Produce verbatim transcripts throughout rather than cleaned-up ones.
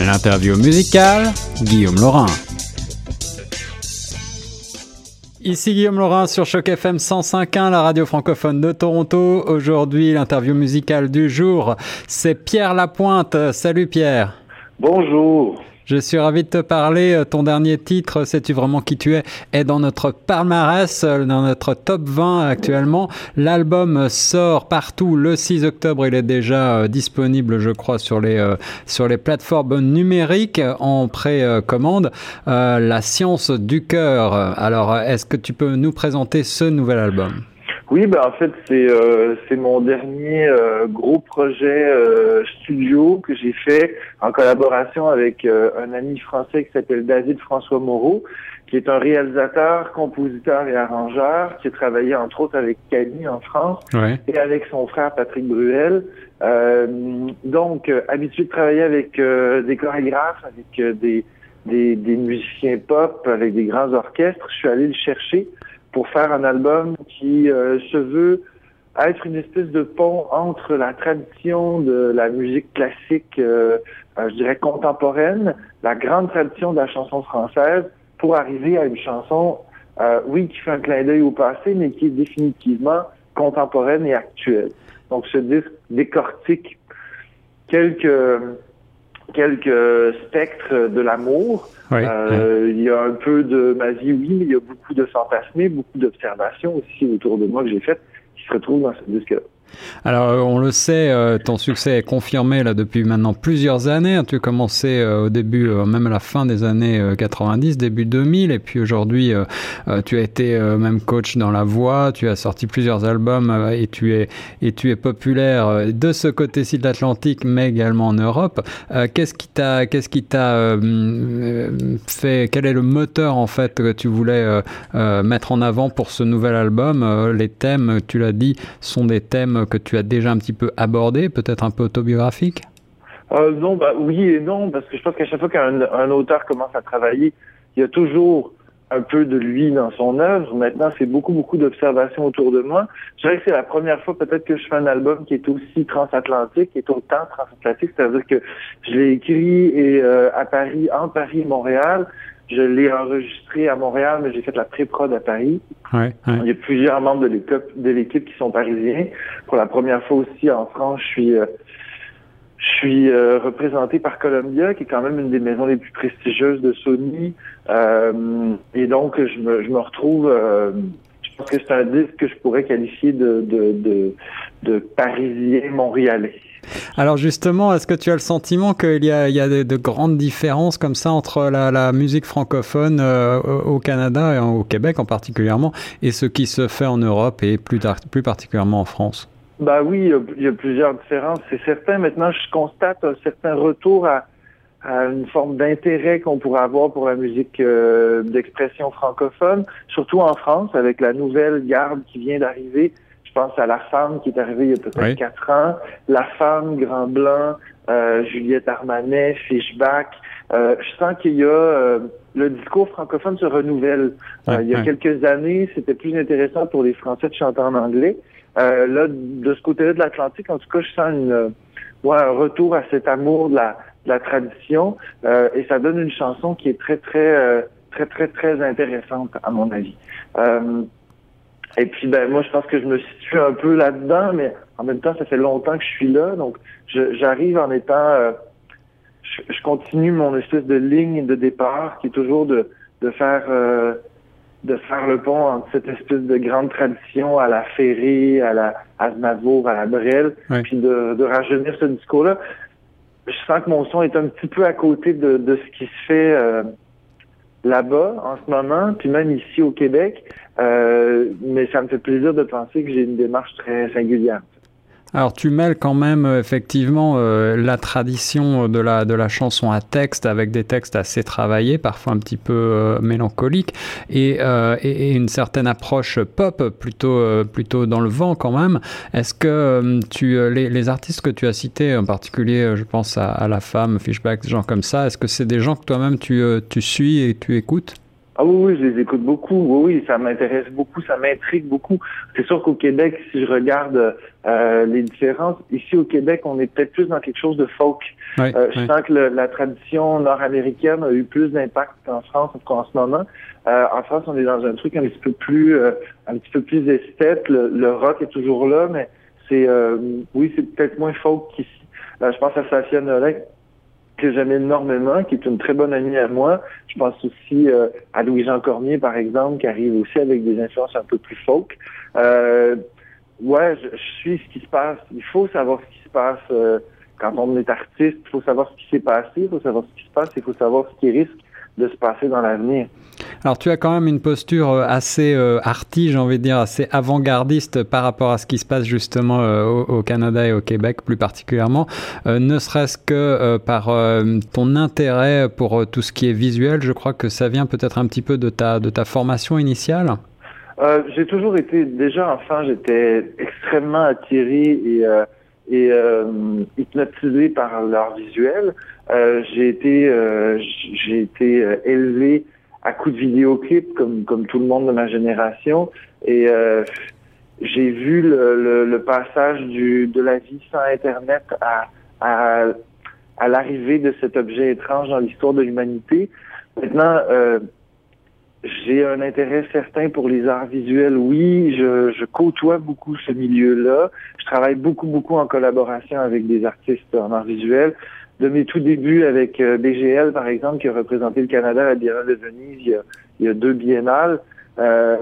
L'interview musicale, Guillaume LORIN. Ici Guillaume LORIN sur Choc F M cent cinq point un, la radio francophone de Toronto. Aujourd'hui, l'interview musicale du jour, c'est Pierre Lapointe. Salut Pierre. Bonjour. Je suis ravi de te parler. Ton dernier titre, Sais-tu vraiment qui tu es, est dans notre palmarès, dans notre top vingt actuellement. L'album sort partout le six octobre. Il est déjà disponible, je crois, sur les, euh, sur les plateformes numériques en précommande. Euh, La science du cœur. Alors, est-ce que tu peux nous présenter ce nouvel album ? Oui, ben en fait c'est euh, c'est mon dernier euh, gros projet euh, studio que j'ai fait en collaboration avec euh, un ami français qui s'appelle David François Moreau, qui est un réalisateur, compositeur et arrangeur, qui a travaillé entre autres avec Cali en France, ouais, et avec son frère Patrick Bruel. Euh, donc euh, habitué de travailler avec euh, des chorégraphes, avec euh, des des des musiciens pop, avec des grands orchestres, je suis allé le chercher pour faire un album qui euh, se veut être une espèce de pont entre la tradition de la musique classique, euh, euh, je dirais contemporaine, la grande tradition de la chanson française, pour arriver à une chanson, euh, oui, qui fait un clin d'œil au passé, mais qui est définitivement contemporaine et actuelle. Donc ce disque décortique quelques... quelques spectres de l'amour. Oui, euh, oui. Il y a un peu de ma vie, oui, mais il y a beaucoup de fantasmes, beaucoup d'observations aussi autour de moi que j'ai faites qui se retrouvent dans ce disque-là. Alors, on le sait, euh, ton succès est confirmé là depuis maintenant plusieurs années. Tu as commencé euh, au début, euh, même à la fin des années euh, quatre-vingt-dix, début deux mille, et puis aujourd'hui, euh, euh, tu as été euh, même coach dans La Voix. Tu as sorti plusieurs albums euh, et tu es et tu es populaire euh, de ce côté-ci de l'Atlantique, mais également en Europe. Euh, qu'est-ce qui t'a qu'est-ce qui t'a euh, fait Quel est le moteur en fait que tu voulais euh, euh, mettre en avant pour ce nouvel album? euh, Les thèmes, tu l'as dit, sont des thèmes que tu as déjà un petit peu abordé, peut-être un peu autobiographique? euh, Non, bah, oui et non, parce que je pense qu'à chaque fois qu'un un auteur commence à travailler, il y a toujours un peu de lui dans son œuvre. Maintenant, c'est beaucoup, beaucoup d'observations autour de moi. Je dirais que c'est la première fois peut-être que je fais un album qui est aussi transatlantique, qui est autant transatlantique, c'est-à-dire que je l'ai écrit et, euh, à Paris, en Paris et Montréal. Je l'ai enregistré à Montréal, mais j'ai fait la pré-prod à Paris. Ouais, ouais. Il y a plusieurs membres de l'équipe, de l'équipe qui sont parisiens. Pour la première fois aussi en France, je suis, euh, je suis euh, représenté par Columbia, qui est quand même une des maisons les plus prestigieuses de Sony. Euh, et donc, je me, je me retrouve... Euh, je pense que c'est un disque que je pourrais qualifier de, de, de, de parisien-montréalais. Alors justement, est-ce que tu as le sentiment qu'il y a, il y a de, de grandes différences comme ça entre la, la musique francophone euh, au Canada et au Québec en particulièrement, et ce qui se fait en Europe et plus, tar- plus particulièrement en France? Bah oui, il y, y a plusieurs différences, c'est certain. Maintenant, je constate un certain retour à, à une forme d'intérêt qu'on pourrait avoir pour la musique euh, d'expression francophone, surtout en France, avec la nouvelle garde qui vient d'arriver. Je pense à La Femme qui est arrivée il y a peut-être oui. quatre ans. La Femme, Grand Blanc, euh, Juliette Armanet, Fishbach. Euh, je sens qu'il y a... Euh, le discours francophone se renouvelle. Oui, euh, il y a oui. quelques années, c'était plus intéressant pour les Français de chanter en anglais. Euh, là, de ce côté-là de l'Atlantique, en tout cas, je sens une, ouais, un retour à cet amour de la, de la tradition. Euh, et ça donne une chanson qui est très, très, euh, très, très, très intéressante, à mon avis. Euh, Et puis, ben moi, je pense que je me situe un peu là-dedans, mais en même temps, ça fait longtemps que je suis là. Donc, je, j'arrive en étant... Euh, je, je continue mon espèce de ligne de départ qui est toujours de, de faire euh, de faire le pont entre cette espèce de grande tradition à la Ferré, à la à Nabour, à la Brel, oui. puis de, de rajeunir ce discours-là. Je sens que mon son est un petit peu à côté de, de ce qui se fait... Euh, là-bas, en ce moment, puis même ici au Québec, euh, mais ça me fait plaisir de penser que j'ai une démarche très singulière. Alors tu mêles quand même effectivement euh, la tradition de la de la chanson à texte avec des textes assez travaillés, parfois un petit peu euh, mélancoliques, et, euh, et et une certaine approche pop plutôt euh, plutôt dans le vent quand même. Est-ce que euh, tu euh, les les artistes que tu as cités, en particulier euh, je pense à, à La Femme, Fishbach, des gens comme ça, est-ce que c'est des gens que toi-même tu euh, tu suis et tu écoutes? Ah oui, oui, je les écoute beaucoup. Oui, oui, ça m'intéresse beaucoup, ça m'intrigue beaucoup. C'est sûr qu'au Québec, si je regarde euh, les différences, ici au Québec, on est peut-être plus dans quelque chose de folk. Oui, euh, je oui. sens que le, la tradition nord-américaine a eu plus d'impact qu'en France, en tout cas en ce moment. Euh, en France, on est dans un truc un petit peu plus, euh, un petit peu plus esthète. Le, le rock est toujours là, mais c'est, euh, oui, c'est peut-être moins folk qu'ici. Euh, je pense à Safia Nolek, que j'aime énormément, qui est une très bonne amie à moi. Je pense aussi euh, à Louis-Jean Cornier, par exemple, qui arrive aussi avec des influences un peu plus folk. Euh, ouais, je, je suis ce qui se passe. Il faut savoir ce qui se passe euh, quand on est artiste. Il faut savoir ce qui s'est passé, il faut savoir ce qui se passe, il faut savoir ce qui risque de se passer dans l'avenir. Alors, tu as quand même une posture assez euh, arty, j'ai envie de dire, assez avant-gardiste par rapport à ce qui se passe justement euh, au, au Canada et au Québec plus particulièrement, euh, ne serait-ce que euh, par euh, ton intérêt pour euh, tout ce qui est visuel. Je crois que ça vient peut-être un petit peu de ta, de ta formation initiale. Euh, j'ai toujours été, déjà enfant, j'étais extrêmement attiré et... Euh, et euh, hypnotisé par l'art visuel. Euh, j'ai été euh, j'ai été élevé à coups de vidéoclips comme comme tout le monde de ma génération, et euh, j'ai vu le, le, le passage du de la vie sans Internet à à, à l'arrivée de cet objet étrange dans l'histoire de l'humanité. Maintenant, euh, j'ai un intérêt certain pour les arts visuels, oui. Je, je côtoie beaucoup ce milieu-là. Je travaille beaucoup, beaucoup en collaboration avec des artistes en arts visuels. De mes tout débuts avec B G L, par exemple, qui a représenté le Canada à la Biennale de Venise il y a, il y a deux biennales, euh,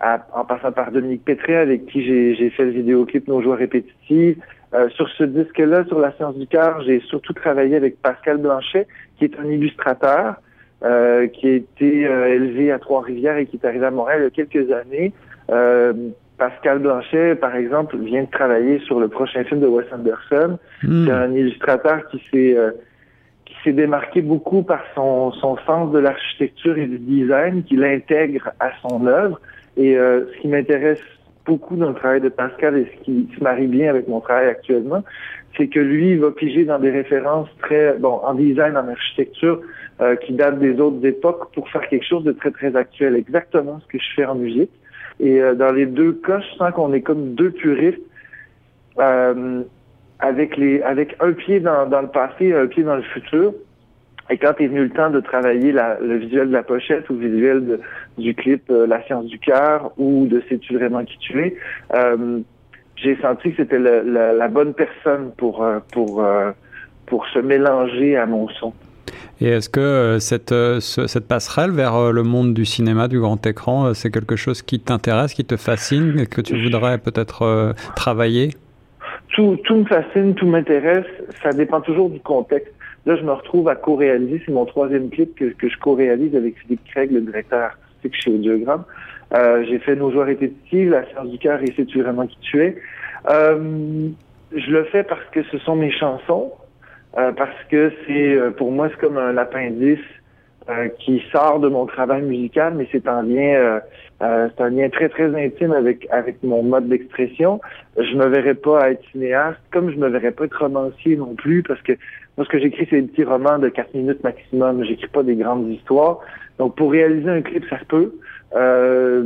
à, en passant par Dominique Pétré, avec qui j'ai, j'ai fait le vidéoclip Nos joies répétitives. Euh, sur ce disque-là, sur La science du cœur, j'ai surtout travaillé avec Pascal Blanchet, qui est un illustrateur, Euh, qui a été euh, élevé à Trois-Rivières et qui est arrivé à Montréal il y a quelques années. Euh, Pascal Blanchet, par exemple, vient de travailler sur le prochain film de Wes Anderson. Mmh. C'est un illustrateur qui s'est euh, qui s'est démarqué beaucoup par son son sens de l'architecture et du design, qu'il intègre à son œuvre. Et euh, ce qui m'intéresse beaucoup dans le travail de Pascal, et ce qui se marie bien avec mon travail actuellement, c'est que lui, il va piger dans des références très, bon, en design, en architecture, euh, qui datent des autres époques pour faire quelque chose de très, très actuel. Exactement ce que je fais en musique. Et euh, dans les deux cas, je sens qu'on est comme deux puristes, euh, avec les, avec un pied dans, dans le passé et un pied dans le futur. Et quand est venu le temps de travailler la, le visuel de la pochette ou le visuel de, du clip euh, La science du cœur ou de Sais-tu vraiment qui tu es, euh, j'ai senti que c'était le, la, la bonne personne pour, pour, pour se mélanger à mon son. Et est-ce que cette, cette passerelle vers le monde du cinéma, du grand écran, c'est quelque chose qui t'intéresse, qui te fascine, que tu voudrais peut-être travailler ? Tout, tout me fascine, tout m'intéresse. Ça dépend toujours du contexte. Là, je me retrouve à co-réaliser. C'est mon troisième clip que, que je co-réalise avec Philippe Craig, le directeur artistique chez Audiogramme. Euh, j'ai fait Nos joies répétitives, La science du cœur et Sais-tu vraiment qui tu es. Euh, je le fais parce que ce sont mes chansons, euh, parce que c'est, euh, pour moi, c'est comme un appendice euh, qui sort de mon travail musical, mais c'est un lien, euh, euh, c'est un lien très très intime avec avec mon mode d'expression. Je me verrais pas être cinéaste, comme je me verrais pas être romancier non plus, parce que moi, ce que j'écris, c'est des petits romans de quatre minutes maximum. J'écris pas des grandes histoires. Donc, pour réaliser un clip, ça se peut. Euh,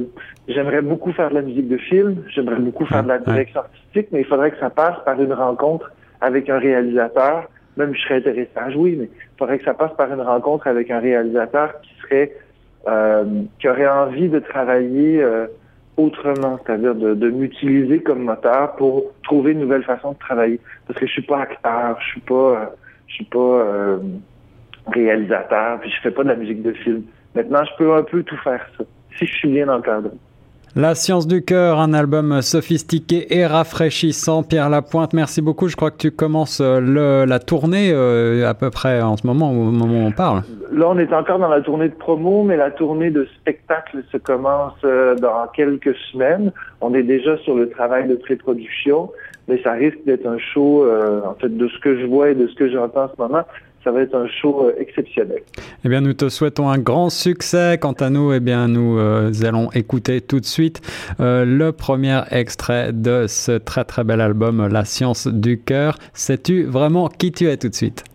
j'aimerais beaucoup faire de la musique de film. J'aimerais beaucoup faire de la direction artistique, mais il faudrait que ça passe par une rencontre avec un réalisateur. Même, je serais intéressé à jouer, mais il faudrait que ça passe par une rencontre avec un réalisateur qui serait, euh, qui aurait envie de travailler, euh, autrement, c'est-à-dire de, de m'utiliser comme moteur pour trouver une nouvelle façon de travailler. Parce que je suis pas acteur, je suis pas, euh, Je suis pas euh, réalisateur, puis je fais pas de la musique de film. Maintenant, je peux un peu tout faire ça, si je suis bien encadré. La science du cœur, un album sophistiqué et rafraîchissant. Pierre Lapointe, merci beaucoup. Je crois que tu commences le, la tournée euh, à peu près en ce moment, au moment où on parle. Là, on est encore dans la tournée de promo, mais la tournée de spectacle se commence euh, dans quelques semaines. On est déjà sur le travail de pré-production, mais ça risque d'être un show, euh, en fait, de ce que je vois et de ce que j'entends en ce moment, ça va être un show euh, exceptionnel. Eh bien, nous te souhaitons un grand succès. Quant à nous, eh bien, nous euh, allons écouter tout de suite euh, le premier extrait de ce très, très bel album, La science du cœur. Sais-tu vraiment qui tu es tout de suite ?